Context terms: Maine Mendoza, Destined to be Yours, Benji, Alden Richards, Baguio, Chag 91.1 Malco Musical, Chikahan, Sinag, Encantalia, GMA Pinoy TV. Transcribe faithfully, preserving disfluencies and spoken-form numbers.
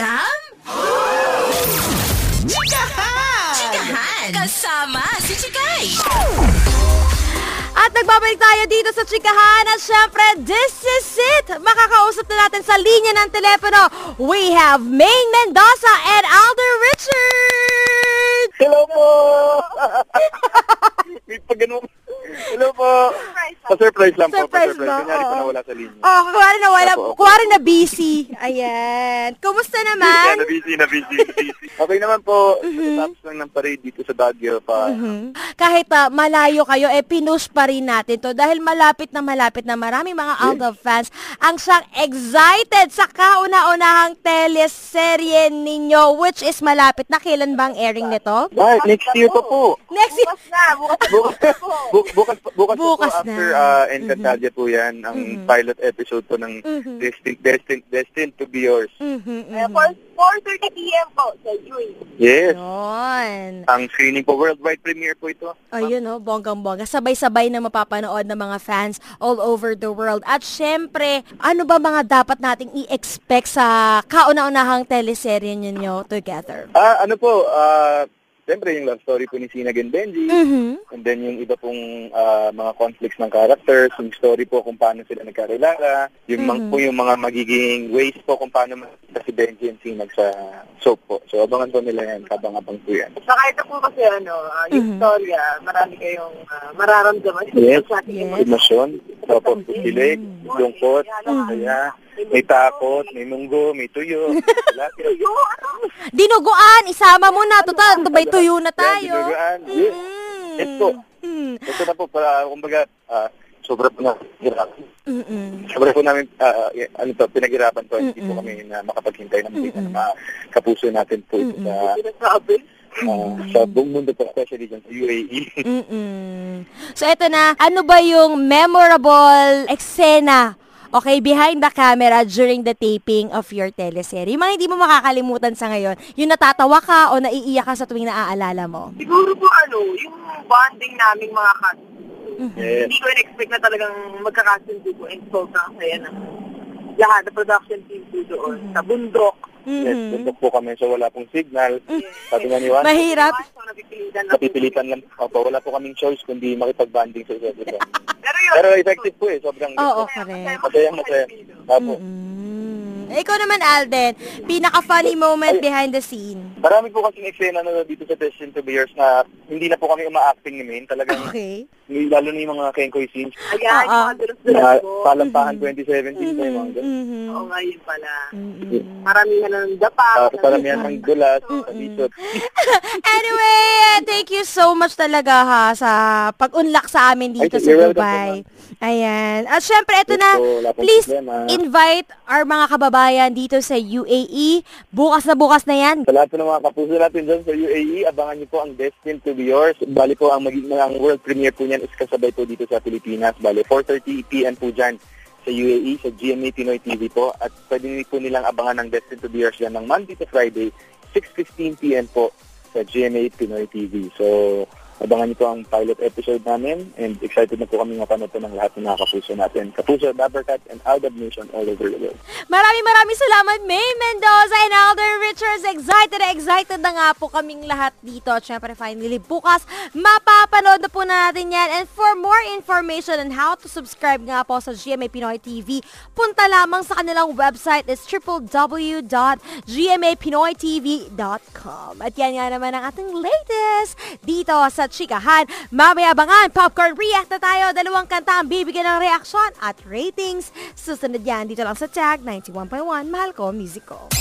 alam? Chikahan! Chikahan! Kasama si Chikay! At nagbabalik tayo dito sa Chikahan at syempre, this is it! Makakausap na natin sa linya ng telepono. We have Maine Mendoza and Alden Richards! Hello po! May pag-anong... Hello po! Pa-surprise lang po. Surprise po. Kanyari ko nawala sa linya. Oh, kuwari na wala. Kuwari na busy. Ayan. Kumusta naman? Na busy, na busy, na busy. Okay naman po. Tapos lang ng parade dito sa Baguio pa. Kahit pa malayo kayo, eh pinush pa rin natin to dahil malapit na malapit na maraming mga Alden fans ang siyang excited sa kauna-unahang teleserye ninyo which is malapit na. Kailan bang airing nito? Next year pa po. Next year. Bukas na. Bukas na. Bukas Bukas na. Uh, Encantalia mm -hmm. po yan, ang mm -hmm. pilot episode po ng mm -hmm. Destined, Destined, Destined to be Yours. Mm -hmm, mm -hmm. four thirty p m po sa June. Yes. Yun. Ang screening po, worldwide premiere po ito. Ayun oh, o, bonggang-bongga. Sabay-sabay na mapapanood ng mga fans all over the world. At syempre, ano ba mga dapat nating i-expect sa kauna-unahang teleserye ninyo together? Ah, ano po, ah... Uh, Siyempre, yung love story po ni Sinag and Benji, mm-hmm. and then yung iba pong uh, mga conflicts ng characters, yung story po kung paano sila nagkakilala, yung mm-hmm. po yung mga magiging ways po kung paano magkita si Benji and Sinag sa soap po. So, abangan po nila yan, kabang-abang po yan. Saka ito po kasi, ano, uh, yung mm-hmm. story, ah, marami kayong uh, mararamdaman. Yes, emosyon, tapos pusilig, lungkot, kaya... May takot, may munggo, may tuyo. Tuyo? Dinuguan, isama mo na. Total, may tuyo na tayo. Dinuguan. Ito. Ito na po, kumbaga, sobra po na hirapan. Sobra po namin, ano to, pinaghirapan po. Hindi po kami makapaghintay ng kapuso natin po. Pinasabi? Uh, sa buong mundo po, especially dyan sa U A E. So, ito na. Ano ba yung memorable eksena? Okay, behind the camera during the taping of your teleserye. Yung mga hindi mo makakalimutan sa ngayon, yung natatawa ka o naiiyak ka sa tuwing naaalala mo? Siguro po ano, yung bonding naming mga cast. Mm-hmm. Yes. Hindi ko in-expect na talagang magkakasundo po and so kaya na lahat na production team po doon. Mm-hmm. Sa bundok. Mm-hmm. Yes, bundok po kami so wala pong signal. Mm-hmm. Sabi nga ni Juan, mahirap. So, napipilitan lang. Napipilitan lang. Opo, wala po kaming choice kundi makipag-bonding sa isa't isa. Pero effective po eh, sobrang oo, correct. Masayang masaya. Apo. Ikaw naman, Alden, pinaka-funny moment behind the scene. Marami po kasing eksena na dito sa Destined to be Yours na hindi na po kami uma-acting ni Maine. Talagang, lalo na yung mga Kenkoy scenes. Ayan, mga Palampahan twenty seventeen na yung mga doon. Oo nga, yun pala. Maramihan ng dapa. Maramihan ng gulas. Anyway, thank you so much talaga ha sa pag-unlock sa amin dito sa Dubai. Ayan. At syempre, ito na, please invite our mga kababayan dito sa U A E. Bukas na bukas na yan. Sa lahat po ng mga kapuso natin dyan sa U A E, abangan niyo po ang Destined to be Yours. Bali po, ang magiging ang world premiere po niyan is kasabay po dito sa Pilipinas. Bali, four thirty p m po dyan sa U A E, sa G M A Pinoy T V po. At pwede niyo po nilang abangan ang Destined to be Yours yan ng Monday to Friday, six fifteen p m po sa G M A Pinoy T V. So, abangan niyo po ang pilot episode namin and excited na po kami mapanood po ng lahat ng mga kapuso natin. Kapuso, Dabercat, and Alden Nation all over the world. Maraming maraming salamat, Maine Mendoza and Alden Richards. Excited na excited na nga po kaming lahat dito. At syempre, finally, bukas, mapapanood na po natin yan. And for more information on how to subscribe nga po sa G M A Pinoy T V, punta lamang sa kanilang website is w w w dot g m a pinoy t v dot com. At yan nga naman ang ating latest dito sa Chikahan. Mamaya abangan, popcorn react na tayo. Dalawang kanta ang bibigyan ng reaksyon at ratings. Susunod yan dito lang sa Chag ninety-one point one Malco Musical.